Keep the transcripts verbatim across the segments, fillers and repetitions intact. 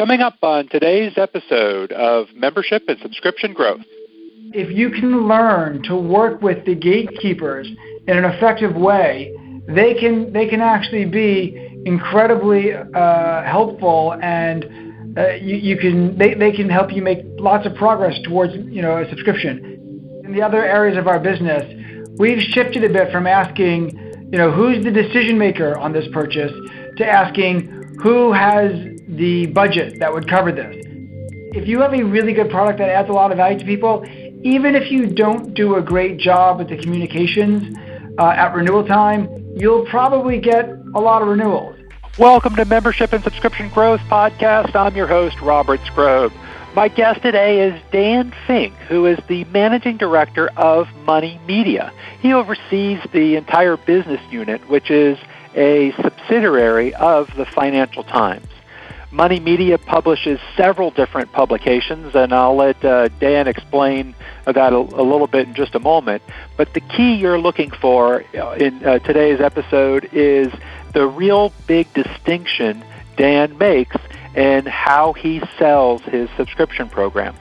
Coming up on today's episode of Membership and Subscription Growth. If you can learn to work with the gatekeepers in an effective way, they can they can actually be incredibly uh, helpful, and uh, you, you can they, they can help you make lots of progress towards you know a subscription. In the other areas of our business, we've shifted a bit from asking you know who's the decision maker on this purchase to asking who has the budget that would cover this. If you have a really good product that adds a lot of value to people, even if you don't do a great job with the communications uh, at renewal time, you'll probably get a lot of renewals. Welcome to Membership and Subscription Growth Podcast. I'm your host, Robert Skrob. My guest today is Dan Fink, who is the Managing Director of Money Media. He oversees the entire business unit, which is a subsidiary of the Financial Times. Money Media publishes several different publications, and I'll let uh, Dan explain that a, a little bit in just a moment. But the key you're looking for in uh, today's episode is the real big distinction Dan makes in how he sells his subscription program.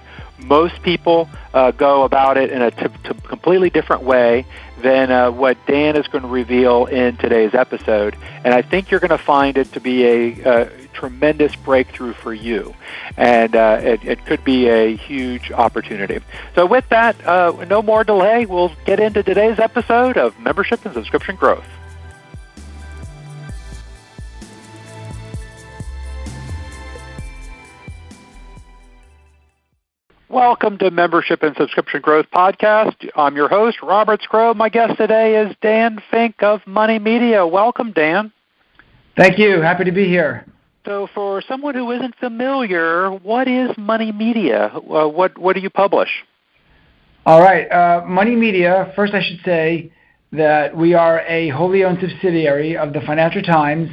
Most people uh, go about it in a t- t- completely different way than uh, what Dan is going to reveal in today's episode, and I think you're going to find it to be a uh, tremendous breakthrough for you, and uh, it, it could be a huge opportunity. So with that, uh, no more delay, we'll get into today's episode of Membership and Subscription Growth. Welcome to Membership and Subscription Growth Podcast. I'm your host, Robert Skrob. My guest today is Dan Fink of Money Media. Welcome, Dan. Thank you. Happy to be here. So for someone who isn't familiar, what is Money Media? Uh, what what do you publish? All right. Uh, Money Media, first I should say that we are a wholly owned subsidiary of the Financial Times.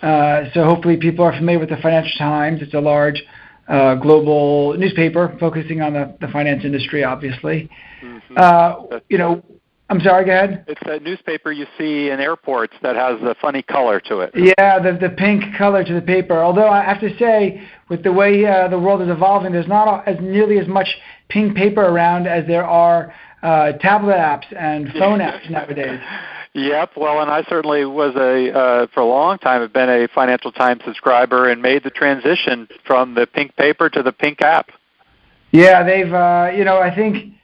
Uh, so hopefully people are familiar with the Financial Times. It's a large uh, global newspaper focusing on the, the finance industry, obviously. Mm-hmm. Uh, you know, I'm sorry, go ahead. It's that newspaper you see in airports that has a funny color to it. Yeah, the the pink color to the paper. Although I have to say, with the way uh, the world is evolving, there's not as nearly as much pink paper around as there are uh, tablet apps and phone apps nowadays. Yep. Well, and I certainly was a, uh, for a long time, have been a Financial Times subscriber and made the transition from the pink paper to the pink app. Yeah, they've, uh, you know, I think...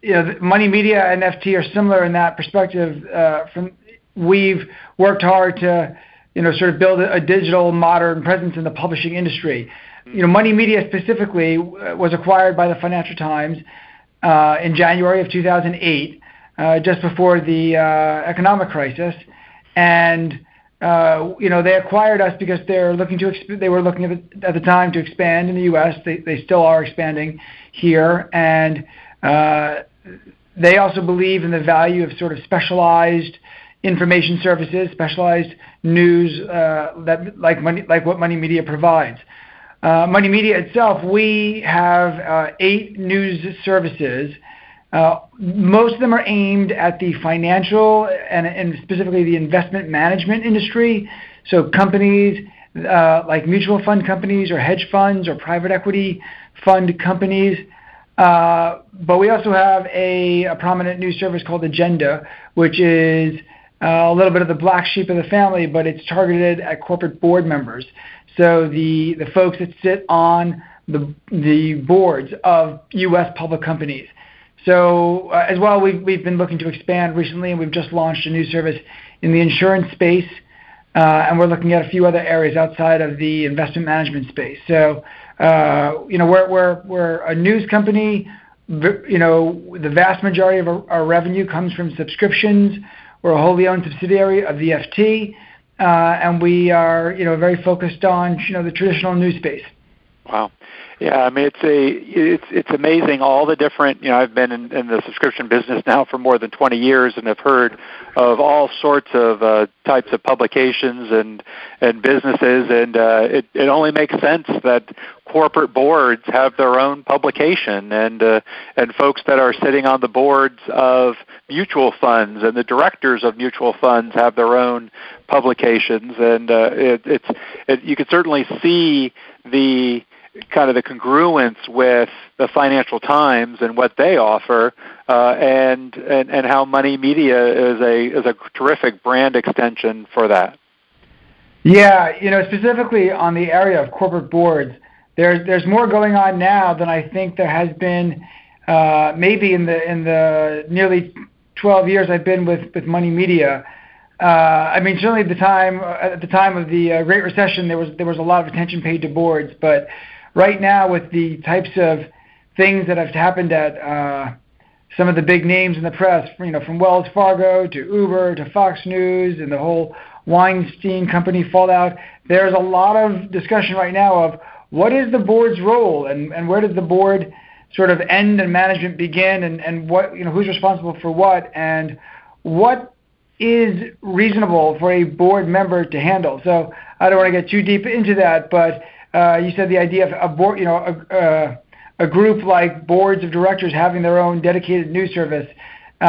You know, Money Media and F T are similar in that perspective. Uh, from we've worked hard to, you know, sort of build a, a digital modern presence in the publishing industry. You know, Money Media specifically was acquired by the Financial Times uh, in January of two thousand eight, uh, just before the uh, economic crisis, and uh, you know they acquired us because they're looking to exp- they were looking at the, at the time to expand in the U S. They they still are expanding here and. Uh, they also believe in the value of sort of specialized information services, specialized news uh, that like money, like what Money Media provides. Uh, Money Media itself, we have uh, eight news services. Uh, most of them are aimed at the financial and, and specifically the investment management industry. So companies uh, like mutual fund companies or hedge funds or private equity fund companies. Uh, but we also have a, a prominent news service called Agenda, which is uh, a little bit of the black sheep of the family, but it's targeted at corporate board members. So the, the folks that sit on the the boards of U S public companies. So uh, as well, we've, we've been looking to expand recently, and we've just launched a new service in the insurance space, uh, and we're looking at a few other areas outside of the investment management space. So. Uh, you know, we're we're we're a news company. You know, the vast majority of our, our revenue comes from subscriptions. We're a wholly owned subsidiary of the F T, uh, and we are you know very focused on you know the traditional news space. Wow. Yeah, I mean it's a it's it's amazing all the different you know I've been in, in the subscription business now for more than twenty years and have heard of all sorts of uh, types of publications and and businesses, and uh, it it only makes sense that corporate boards have their own publication, and uh, and folks that are sitting on the boards of mutual funds and the directors of mutual funds have their own publications, and uh, it, it's it, you can certainly see the kind of the congruence with the Financial Times and what they offer, uh, and, and and how Money Media is a is a terrific brand extension for that. Yeah, you know, specifically on the area of corporate boards, there's there's more going on now than I think there has been uh, maybe in the in the nearly twelve years I've been with, with Money Media. Uh, I mean, certainly the time at the time of the uh, Great Recession, there was there was a lot of attention paid to boards, but right now, with the types of things that have happened at uh, some of the big names in the press, you know, from Wells Fargo to Uber to Fox News and the whole Weinstein company fallout, there's a lot of discussion right now of what is the board's role and, and where does the board sort of end and management begin, and, and what, you know, who's responsible for what, and what is reasonable for a board member to handle. So I don't want to get too deep into that, but Uh, you said the idea of a board, you know, a, uh, a group like boards of directors having their own dedicated news service.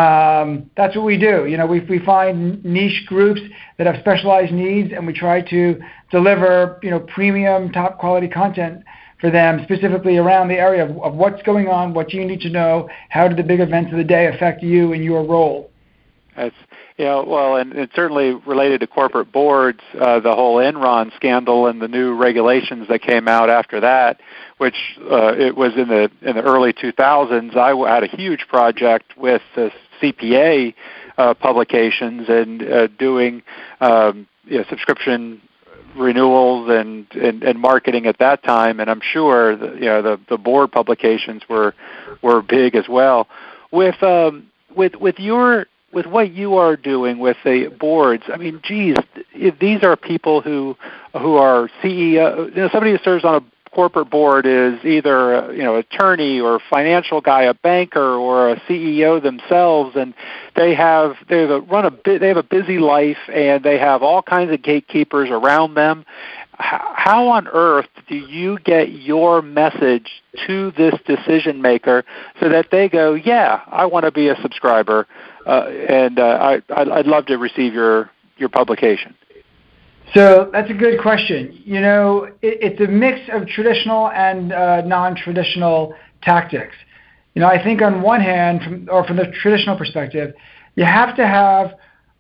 Um, that's what we do. You know, we we find niche groups that have specialized needs, and we try to deliver, you know, premium, top quality content for them, specifically around the area of, of what's going on, what you need to know, how do the big events of the day affect you and your role. That's, you know, well, and it's certainly related to corporate boards, uh, the whole Enron scandal and the new regulations that came out after that, which uh, it was in the in the early two thousands. I had a huge project with the C P A uh, publications and uh, doing um, you know, subscription renewals and, and, and marketing at that time, and I'm sure the, you know, the, the board publications were were big as well. With um, with with your With what you are doing with the boards, I mean, geez, these are people who who are C E O. You know, somebody who serves on a corporate board is either, you know, attorney or financial guy, a banker, or a C E O themselves, and they have they have a, run a they have a busy life, and they have all kinds of gatekeepers around them. How on earth do you get your message to this decision maker so that they go, yeah, I want to be a subscriber, uh, and uh, I, I'd love to receive your, your publication? So that's a good question. You know, it, it's a mix of traditional and uh, non-traditional tactics. You know, I think on one hand, from, or from the traditional perspective, you have to have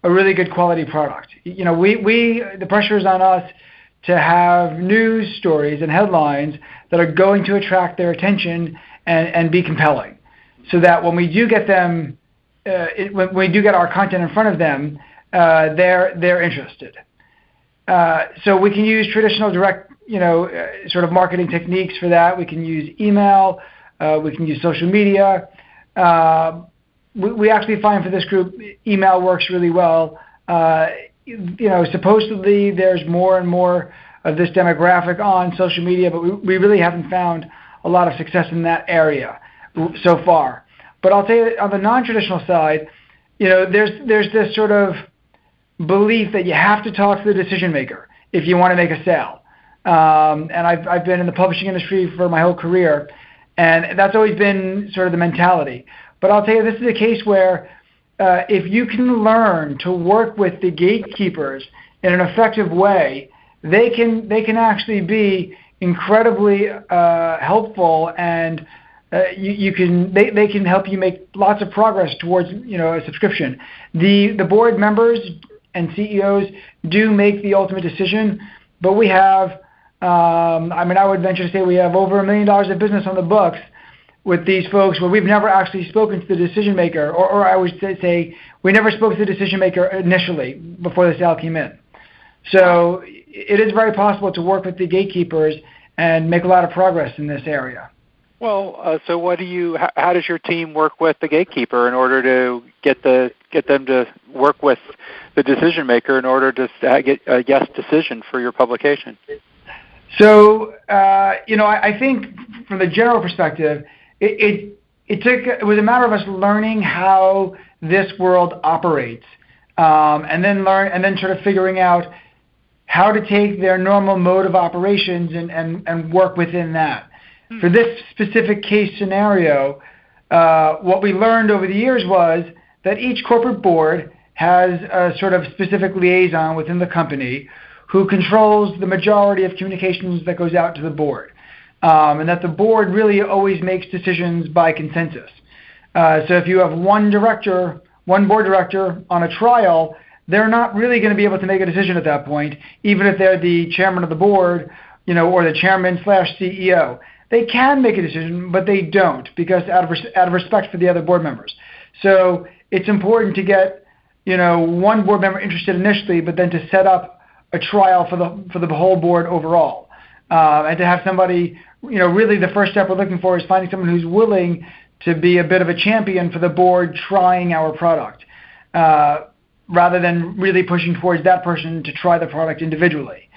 a really good quality product. You know, we, we the pressure is on us to have news stories and headlines that are going to attract their attention and, and be compelling, so that when we do get them, uh, it, when we do get our content in front of them, uh, they're they're interested. Uh, so we can use traditional direct, you know, uh, sort of marketing techniques for that. We can use email, uh, we can use social media. Uh, we, we actually find for this group, email works really well. Uh, You know, supposedly there's more and more of this demographic on social media, but we, we really haven't found a lot of success in that area so far. But I'll tell you, on the non-traditional side, you know, there's there's this sort of belief that you have to talk to the decision maker if you want to make a sale. Um, and I've I've been in the publishing industry for my whole career, and that's always been sort of the mentality. But I'll tell you, this is a case where Uh, if you can learn to work with the gatekeepers in an effective way, they can they can actually be incredibly uh, helpful, and uh, you, you can they, they can help you make lots of progress towards, you know, a subscription. The the board members and C E Os do make the ultimate decision, but we have um, I mean I would venture to say we have over a million dollars of business on the books with these folks, where we've never actually spoken to the decision maker, or, or I would say we never spoke to the decision maker initially before the sale came in. So it is very possible to work with the gatekeepers and make a lot of progress in this area. Well, uh, so what do you? How, how does your team work with the gatekeeper in order to get the get them to work with the decision maker in order to get a yes decision for your publication? So uh, you know, I, I think from the general perspective, It, it it took it was a matter of us learning how this world operates, um, and then learn and then sort of figuring out how to take their normal mode of operations and, and, and work within that. Mm-hmm. For this specific case scenario, uh, what we learned over the years was that each corporate board has a sort of specific liaison within the company who controls the majority of communications that goes out to the board. um, and that the board really always makes decisions by consensus. Uh, so if you have one director, one board director on a trial, they're not really going to be able to make a decision at that point, even if they're the chairman of the board, you know, or the chairman slash C E O. They can make a decision, but they don't, because out of, res- out of respect for the other board members. So it's important to get, you know, one board member interested initially, but then to set up a trial for the for the whole board overall, uh, and to have somebody, you know, really the first step we're looking for is finding someone who's willing to be a bit of a champion for the board trying our product, uh, rather than really pushing towards that person to try the product individually.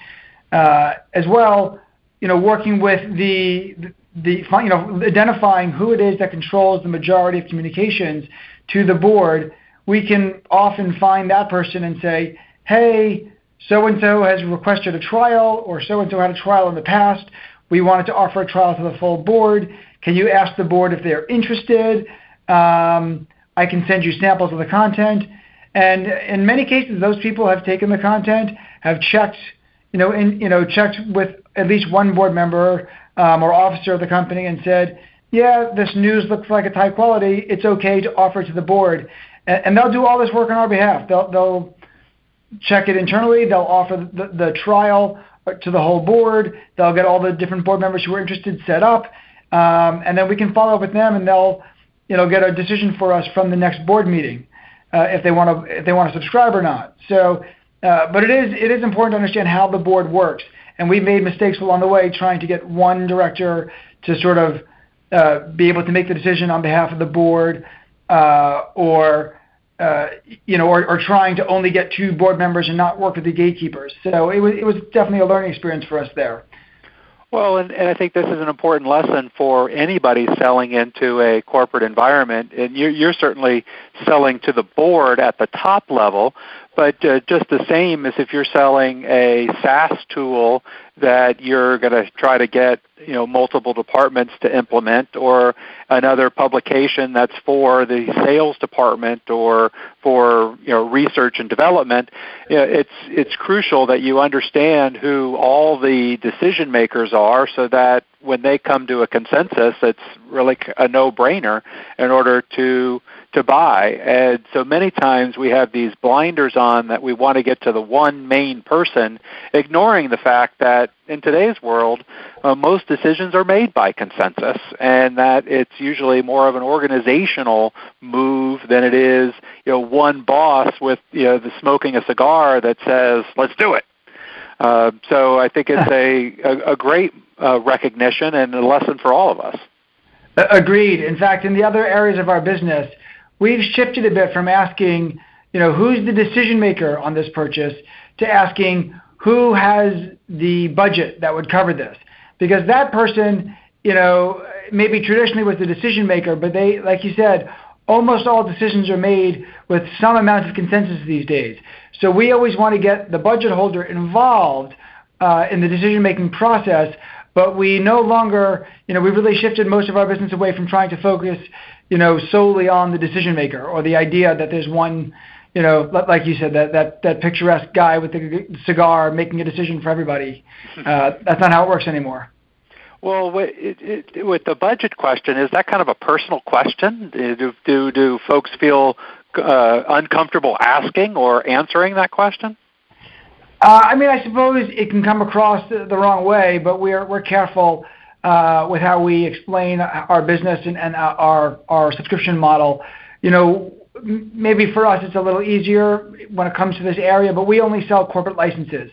Uh, as well, you know, working with the, the, the, you know, identifying who it is that controls the majority of communications to the board, we can often find that person and say, hey, so-and-so has requested a trial, or so-and-so had a trial in the past. We wanted to offer a trial to the full board. Can you ask the board if they're interested? Um, I can send you samples of the content. And in many cases, those people have taken the content, have checked, you know, in, you know, checked with at least one board member um, or officer of the company and said, yeah, this news looks like it's high quality. It's okay to offer it to the board. And, and they'll do all this work on our behalf. They'll, they'll check it internally. They'll offer the, the trial to the whole board. They'll get all the different board members who are interested set up. Um, and then we can follow up with them, and they'll, you know, get a decision for us from the next board meeting uh, if they want to if they want to subscribe or not. So, uh, but it is it is important to understand how the board works. And we made mistakes along the way trying to get one director to sort of uh, be able to make the decision on behalf of the board, uh, or uh, you know, or, or trying to only get two board members and not work with the gatekeepers. So it was it was definitely a learning experience for us there. Well, and, and I think this is an important lesson for anybody selling into a corporate environment. And you're, you're certainly selling to the board at the top level, but uh, just the same as if you're selling a SaaS tool that you're going to try to get, you know, multiple departments to implement, or another publication that's for the sales department or for, you know, research and development. You know, it's it's crucial that you understand who all the decision makers are, so that when they come to a consensus, it's really a no-brainer in order to to buy. And so many times we have these blinders on that we want to get to the one main person, ignoring the fact that in today's world, uh, most decisions are made by consensus, and that it's usually more of an organizational move than it is, you know, one boss with, you know, the smoking a cigar that says, let's do it. Uh, so I think it's a, a, a great uh, recognition and a lesson for all of us. Agreed. In fact, in the other areas of our business, we've shifted a bit from asking, you know, who's the decision maker on this purchase, to asking, who has the budget that would cover this? Because that person, you know, maybe traditionally was the decision maker, but they, like you said, almost all decisions are made with some amount of consensus these days. So we always want to get the budget holder involved uh, in the decision-making process, but we no longer, you know, we've really shifted most of our business away from trying to focus, you know, solely on the decision maker, or the idea that there's one, you know, like you said, that, that, that picturesque guy with the cigar making a decision for everybody. Uh, that's not how it works anymore. Well, it, it, with the budget question, is that kind of a personal question? Do do, do folks feel uh, uncomfortable asking or answering that question? Uh, I mean, I suppose it can come across the, the wrong way, but we're we're careful uh, with how we explain our business and, and our our subscription model. You know, maybe for us it's a little easier when it comes to this area, but we only sell corporate licenses.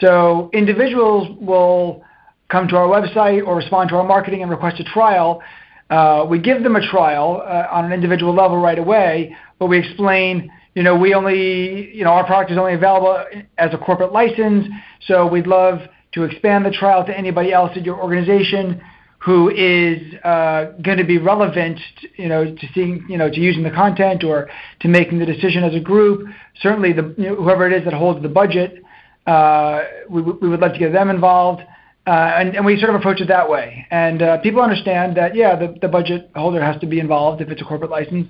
So individuals will come to our website or respond to our marketing and request a trial. Uh, we give them a trial uh, on an individual level right away, but we explain, you know, we only, you know, our product is only available as a corporate license, so we'd love to expand the trial to anybody else at your organization who is uh, going to be relevant, you know, to seeing, you know, to using the content or to making the decision as a group. Certainly, the, you know, whoever it is that holds the budget, uh, we, we would love to get them involved. Uh, and, and we sort of approach it that way. And uh, people understand that, yeah, the, the budget holder has to be involved if it's a corporate license.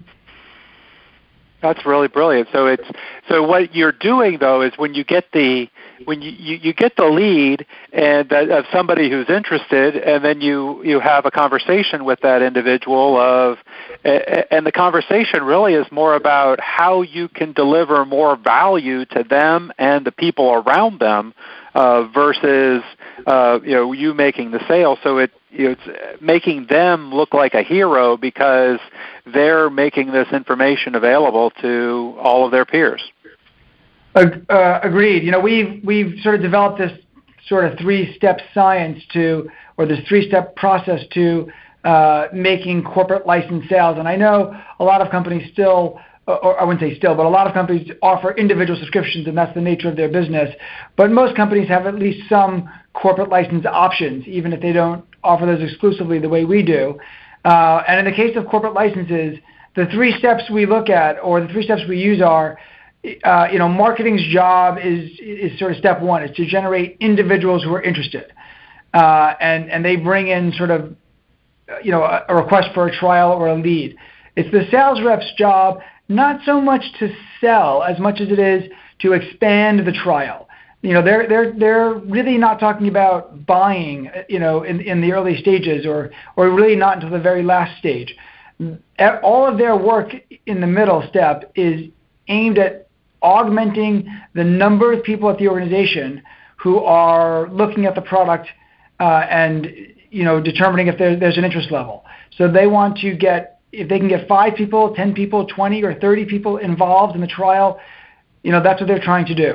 That's really brilliant. So it's so what you're doing, though, is when you get the when you, you, you get the lead and uh, of somebody who's interested, and then you, you have a conversation with that individual of, uh, and the conversation really is more about how you can deliver more value to them and the people around them uh, versus uh, you know you making the sale. So it you know, it's making them look like a hero because they're making this information available to all of their peers. Uh, agreed. You know, we've we've sort of developed this sort of three-step science to, or this three-step process to uh, making corporate license sales. And I know a lot of companies still, or I wouldn't say still, but a lot of companies offer individual subscriptions, and that's the nature of their business. But most companies have at least some corporate license options, even if they don't offer those exclusively the way we do. Uh, and in the case of corporate licenses, the three steps we look at, or the three steps we use are, Uh, you know, marketing's job is is sort of step one, is to generate individuals who are interested, uh, and and they bring in sort of, you know, a, a request for a trial or a lead. It's the sales rep's job not so much to sell as much as it is to expand the trial. You know, they're they're they're really not talking about buying, you know, in in the early stages, or or really not until the very last stage. All of their work in the middle step is aimed at augmenting the number of people at the organization who are looking at the product uh, and you know determining if there, there's an interest level. So they want to get, if they can get five people, ten people, twenty or thirty people involved in the trial, you know that's what they're trying to do.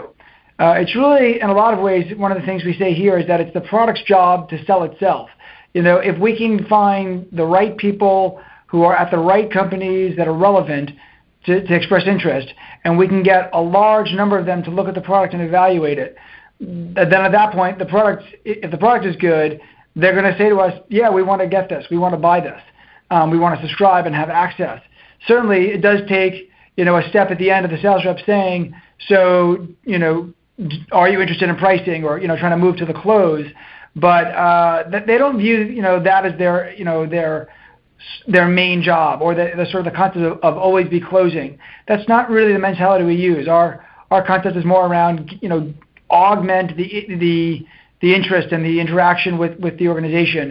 Uh, it's really, in a lot of ways, one of the things we say here is that it's the product's job to sell itself. You know, if we can find the right people who are at the right companies that are relevant To, to express interest, and we can get a large number of them to look at the product and evaluate it, then at that point, the product, if the product is good, they're going to say to us, yeah, we want to get this, we want to buy this, um, we want to subscribe and have access. Certainly, it does take, you know, a step at the end of the sales rep saying, so, you know, are you interested in pricing, or, you know, trying to move to the close, but uh, they don't view, you know, that as their, you know, their their main job, or the, the sort of the concept of, of always be closing. That's not really the mentality we use. Our our concept is more around, you know, augment the the the interest and the interaction with, with the organization,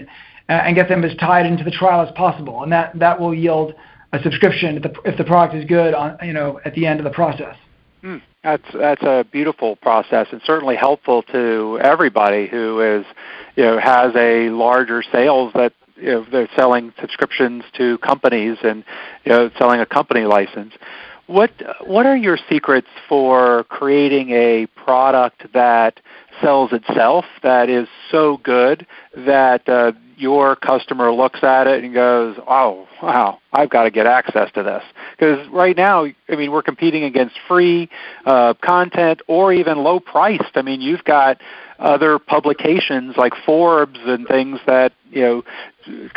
uh, and get them as tied into the trial as possible. And that, that will yield a subscription if the, if the product is good on, you know, at the end of the process. Mm, that's that's a beautiful process, and certainly helpful to everybody who is, you know, has a larger sales that, you know, they're selling subscriptions to companies and, you know, selling a company license. What what are your secrets for creating a product that sells itself, that is so good that uh, your customer looks at it and goes, oh, wow, I've got to get access to this? Because right now, I mean, we're competing against free uh, content or even low-priced. I mean, you've got other publications like Forbes and things that, you know,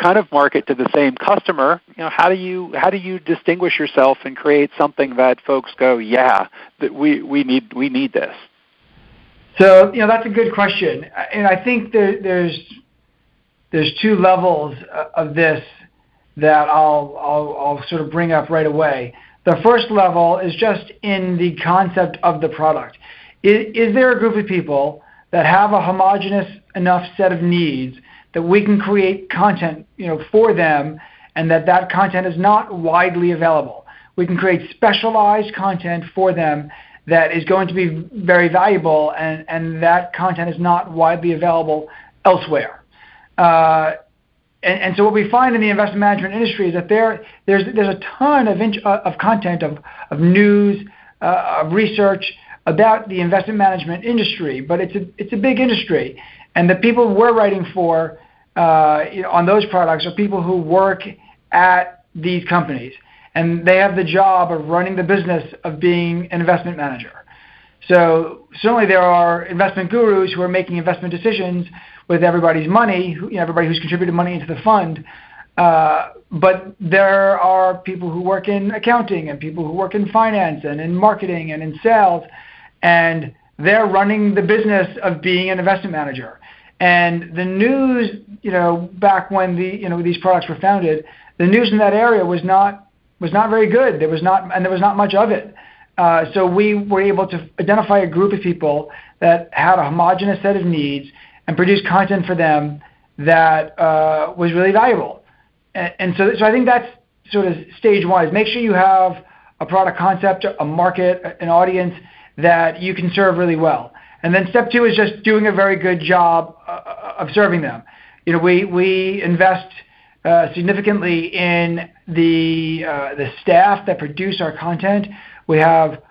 kind of market to the same customer. You know, how do you how do you distinguish yourself and create something that folks go, yeah, that we, we need we need this? So, you know, that's a good question, and I think there, there's there's two levels of this that I'll, I'll I'll sort of bring up right away. The first level is just in the concept of the product. Is, is there a group of people that have a homogeneous enough set of needs that we can create content, you know, for them, and that that content is not widely available? We can create specialized content for them that is going to be very valuable, and, and that content is not widely available elsewhere. Uh, and, and so what we find in the investment management industry is that there there's there's a ton of in, uh, of content, of, of news, uh, of research, about the investment management industry, but it's a it's a big industry, and the people we're writing for uh, you know, on those products are people who work at these companies, and they have the job of running the business of being an investment manager. So certainly there are investment gurus who are making investment decisions with everybody's money, who, you know, everybody who's contributed money into the fund. Uh, but there are people who work in accounting, and people who work in finance, and in marketing, and in sales. And they're running the business of being an investment manager. And the news, you know, back when the you know these products were founded, the news in that area was not was not very good. There was not and there was not much of it. Uh, so we were able to identify a group of people that had a homogenous set of needs and produce content for them that uh, was really valuable. And, and so, so I think that's sort of stage one, is make sure you have a product concept, a market, an audience that you can serve really well. And then step two is just doing a very good job uh, of serving them. You know, we, we invest uh, significantly in the uh, the staff that produce our content. We have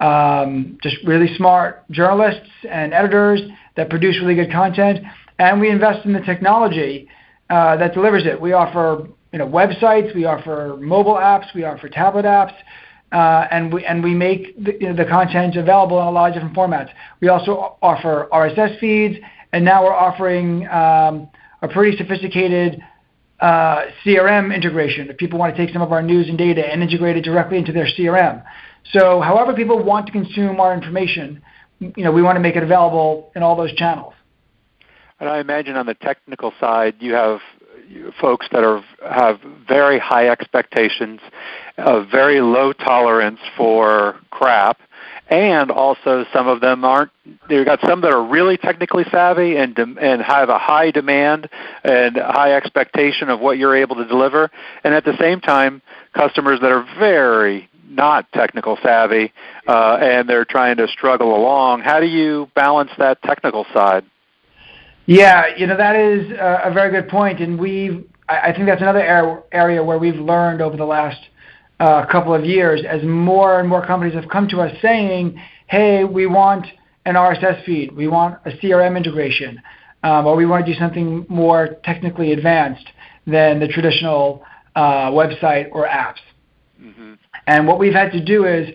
um, just really smart journalists and editors that produce really good content, and we invest in the technology uh, that delivers it. We offer, you know, websites, we offer mobile apps, we offer tablet apps, uh, and we and we make the, you know, the content available in a lot of different formats. We also offer R S S feeds, and now we're offering um, a pretty sophisticated uh, C R M integration if people want to take some of our news and data and integrate it directly into their C R M. So however people want to consume our information, you know, we want to make it available in all those channels. And I imagine on the technical side, you have folks that are have very high expectations, a very low tolerance for crap, and also some of them aren't. You've got some that are really technically savvy and and have a high demand and high expectation of what you're able to deliver, and at the same time, customers that are very not technical savvy, uh, and they're trying to struggle along. How do you balance that technical side? Yeah, you know, that is uh, a very good point, and we've, I think that's another er- area where we've learned over the last uh, couple of years, as more and more companies have come to us saying, hey, we want an R S S feed, we want a C R M integration, um, or we want to do something more technically advanced than the traditional uh, website or apps. Mm-hmm. And what we've had to do is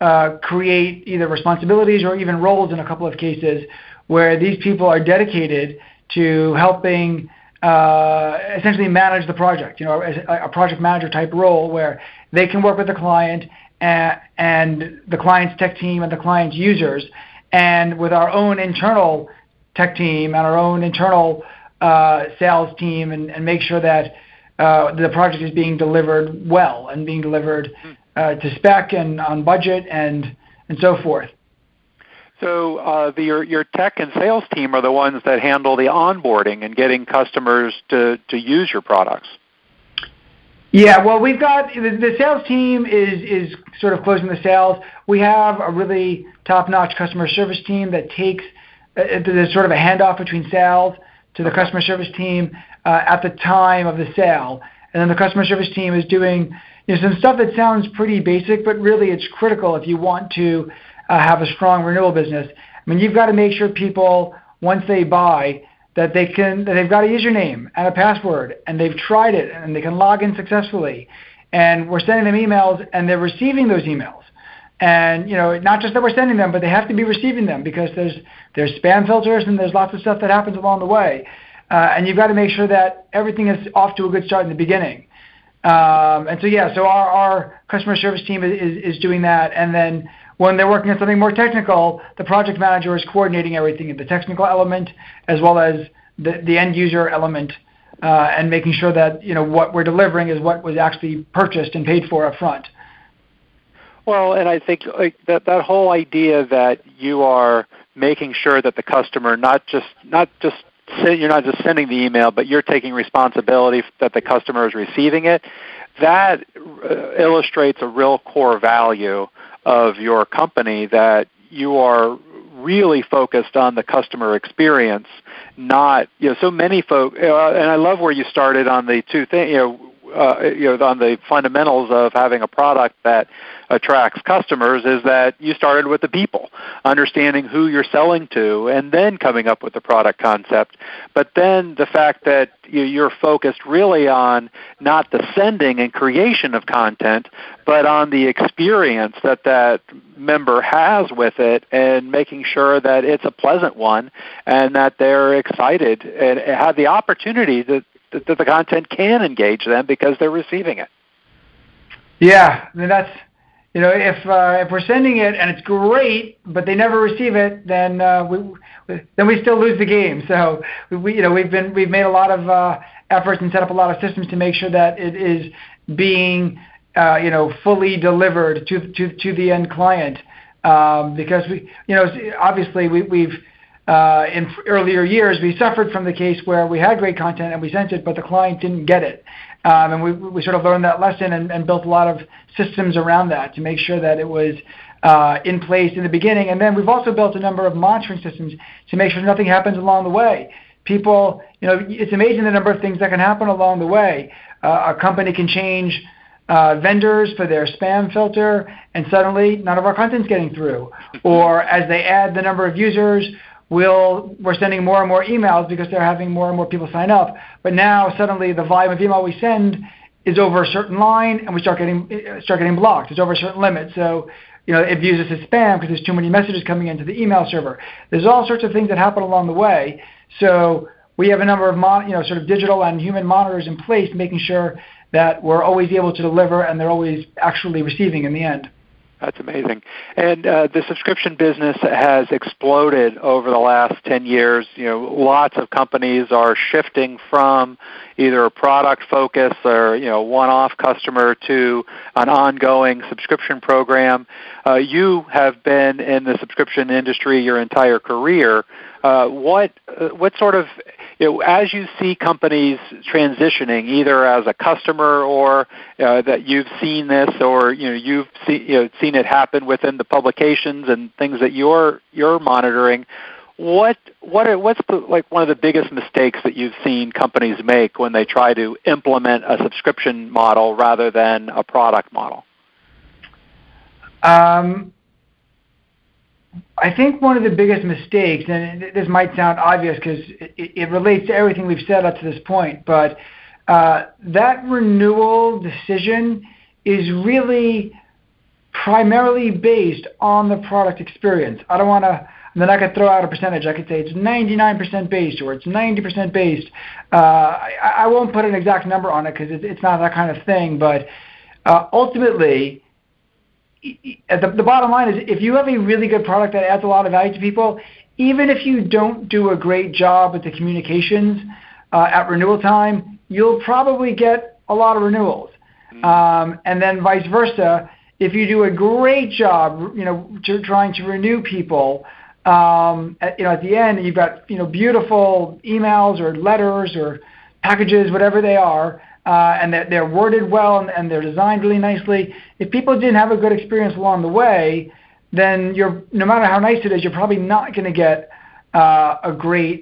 uh, create either responsibilities or even roles in a couple of cases where these people are dedicated to helping uh, essentially manage the project, you know, a, a project manager type role where they can work with the client and, and the client's tech team and the client's users, and with our own internal tech team and our own internal uh, sales team, and, and make sure that Uh, the project is being delivered well and being delivered uh, to spec and on budget and and so forth. So uh, the, your your tech and sales team are the ones that handle the onboarding and getting customers to, to use your products. Yeah, well, we've got the, the sales team is is sort of closing the sales. We have a really top-notch customer service team that takes uh, there's sort of a handoff between sales to the customer service team uh, at the time of the sale. And then the customer service team is doing, you know, some stuff that sounds pretty basic, but really it's critical if you want to uh, have a strong renewal business. I mean, you've got to make sure people, once they buy, that, they can, that they've got a username and a password, and they've tried it, and they can log in successfully. And we're sending them emails, and they're receiving those emails. And, you know, not just that we're sending them, but they have to be receiving them, because there's there's spam filters and there's lots of stuff that happens along the way. Uh, and you've got to make sure that everything is off to a good start in the beginning. Um, and so, yeah, so our, our customer service team is, is, is doing that. And then when they're working on something more technical, the project manager is coordinating everything, the technical element as well as the, the end user element, uh, and making sure that, you know, what we're delivering is what was actually purchased and paid for up front. Well, and I think like, that that whole idea that you are making sure that the customer not just not just you're not just sending the email, but you're taking responsibility that the customer is receiving it. That uh, illustrates a real core value of your company, that you are really focused on the customer experience. Not, you know, so many folks, uh, and I love where you started on the two things, you know. Uh, you know, on the fundamentals of having a product that attracts customers, is that you started with the people, understanding who you're selling to, and then coming up with the product concept. But then the fact that you're focused really on not the sending and creation of content, but on the experience that that member has with it, and making sure that it's a pleasant one and that they're excited and have the opportunity to that the content can engage them because they're receiving it. Yeah, I mean, that's, you know, if uh, if we're sending it and it's great, but they never receive it, then uh, we then we still lose the game. So we, you know, we've been we've made a lot of uh, efforts and set up a lot of systems to make sure that it is being uh, you know, fully delivered to to, to the end client, um, because we, you know, obviously we, we've uh, in earlier years we suffered from the case where we had great content and we sent it, but the client didn't get it, um, and we we sort of learned that lesson and, and built a lot of systems around that to make sure that it was Uh, in place in the beginning. And then we've also built a number of monitoring systems to make sure nothing happens along the way. People, you know, it's amazing the number of things that can happen along the way. Uh, a company can change uh, vendors for their spam filter, and suddenly none of our content's getting through. Or as they add the number of users, we'll, we're sending more and more emails because they're having more and more people sign up. But now suddenly the volume of email we send is over a certain line, and we start getting start getting blocked. It's over a certain limit. So, you know, it views this as spam because there's too many messages coming into the email server. There's all sorts of things that happen along the way. So we have a number of, mon- you know, sort of digital and human monitors in place, making sure that we're always able to deliver and they're always actually receiving in the end. That's amazing. And uh, the subscription business has exploded over the last ten years. You know, lots of companies are shifting from either a product focus or, you know, one-off customer to an ongoing subscription program. Uh, you have been in the subscription industry your entire career. Uh, what uh, what sort of, you know, as you see companies transitioning, either as a customer or uh, that you've seen this, or you know you've see, you know, seen it happen within the publications and things that you're you're monitoring. What what are, what's the, like one of the biggest mistakes that you've seen companies make when they try to implement a subscription model rather than a product model? Um. I think one of the biggest mistakes, and this might sound obvious because it, it relates to everything we've said up to this point, but uh, that renewal decision is really primarily based on the product experience. I don't want to, then I could throw out a percentage. I could say it's ninety-nine percent based or it's ninety percent based. Uh, I, I won't put an exact number on it because it, it's not that kind of thing, but uh, ultimately, The, the bottom line is, if you have a really good product that adds a lot of value to people, even if you don't do a great job with the communications uh, at renewal time, you'll probably get a lot of renewals. Um, and then vice versa, if you do a great job, you know, to, trying to renew people, um, at, you know, at the end you've got, you know, beautiful emails or letters or packages, whatever they are. Uh, and that they're worded well and, and they're designed really nicely. If people didn't have a good experience along the way, then you're, no matter how nice it is, you're probably not going to get uh, a great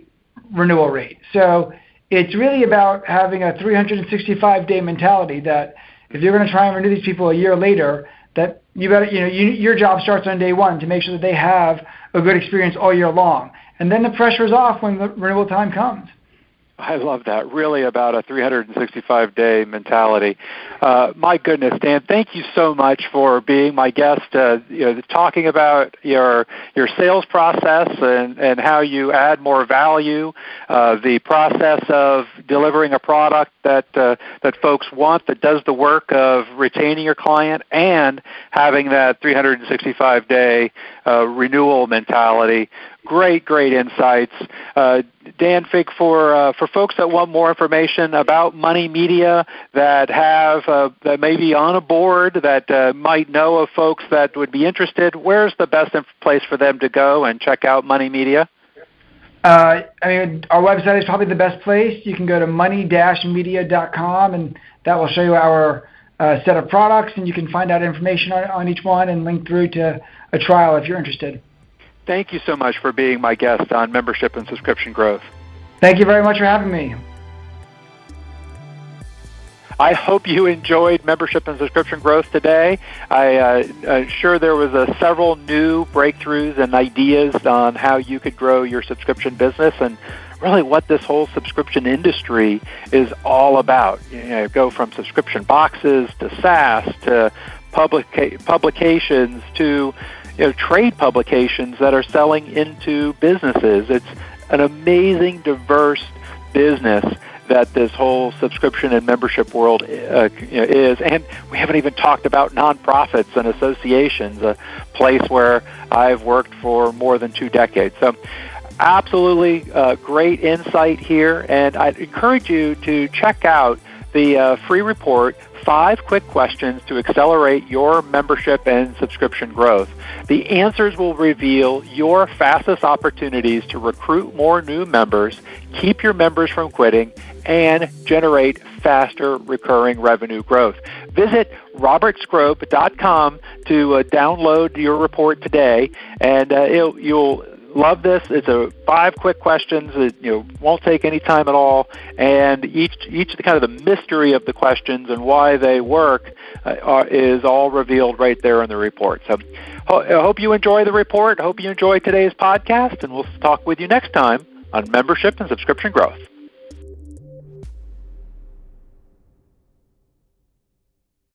renewal rate. So it's really about having a three hundred sixty-five day mentality that if you're going to try and renew these people a year later, that you better, you know, you, your job starts on day one to make sure that they have a good experience all year long. And then the pressure's off when the renewal time comes. I love that. Really about a three hundred sixty-five day mentality. Uh, my goodness, Dan, thank you so much for being my guest, uh, you know, talking about your your sales process and, and how you add more value, uh, the process of delivering a product that uh, that folks want, that does the work of retaining your client and having that three hundred sixty-five day uh, renewal mentality. Great, great insights. Uh, Dan Fink, for uh, for folks that want more information about Money Media, that have uh, that may be on a board, that uh, might know of folks that would be interested, where's the best place for them to go and check out Money Media? Uh, I mean, our website is probably the best place. You can go to money dash media dot com, and that will show you our uh, set of products, and you can find out information on, on each one and link through to a trial if you're interested. Thank you so much for being my guest on Membership and Subscription Growth. Thank you very much for having me. I hope you enjoyed Membership and Subscription Growth today. I, uh, I'm sure there was uh, several new breakthroughs and ideas on how you could grow your subscription business and really what this whole subscription industry is all about. You know, go from subscription boxes to SaaS to publica- publications to You know, trade publications that are selling into businesses. It's an amazing, diverse business that this whole subscription and membership world uh, is. And we haven't even talked about nonprofits and associations, a place where I've worked for more than two decades. So absolutely uh, great insight here. And I'd encourage you to check out the uh, free report, five quick questions to accelerate your membership and subscription growth. The answers will reveal your fastest opportunities to recruit more new members, keep your members from quitting, and generate faster recurring revenue growth. Visit robert skrob dot com to uh, download your report today, and uh, it'll, you'll love this. It's a five quick questions that you know won't take any time at all, and each each kind of the mystery of the questions and why they work uh, are, is all revealed right there in the report. So ho- I hope you enjoy the report. I hope you enjoy today's podcast, and we'll talk with you next time on membership and subscription growth.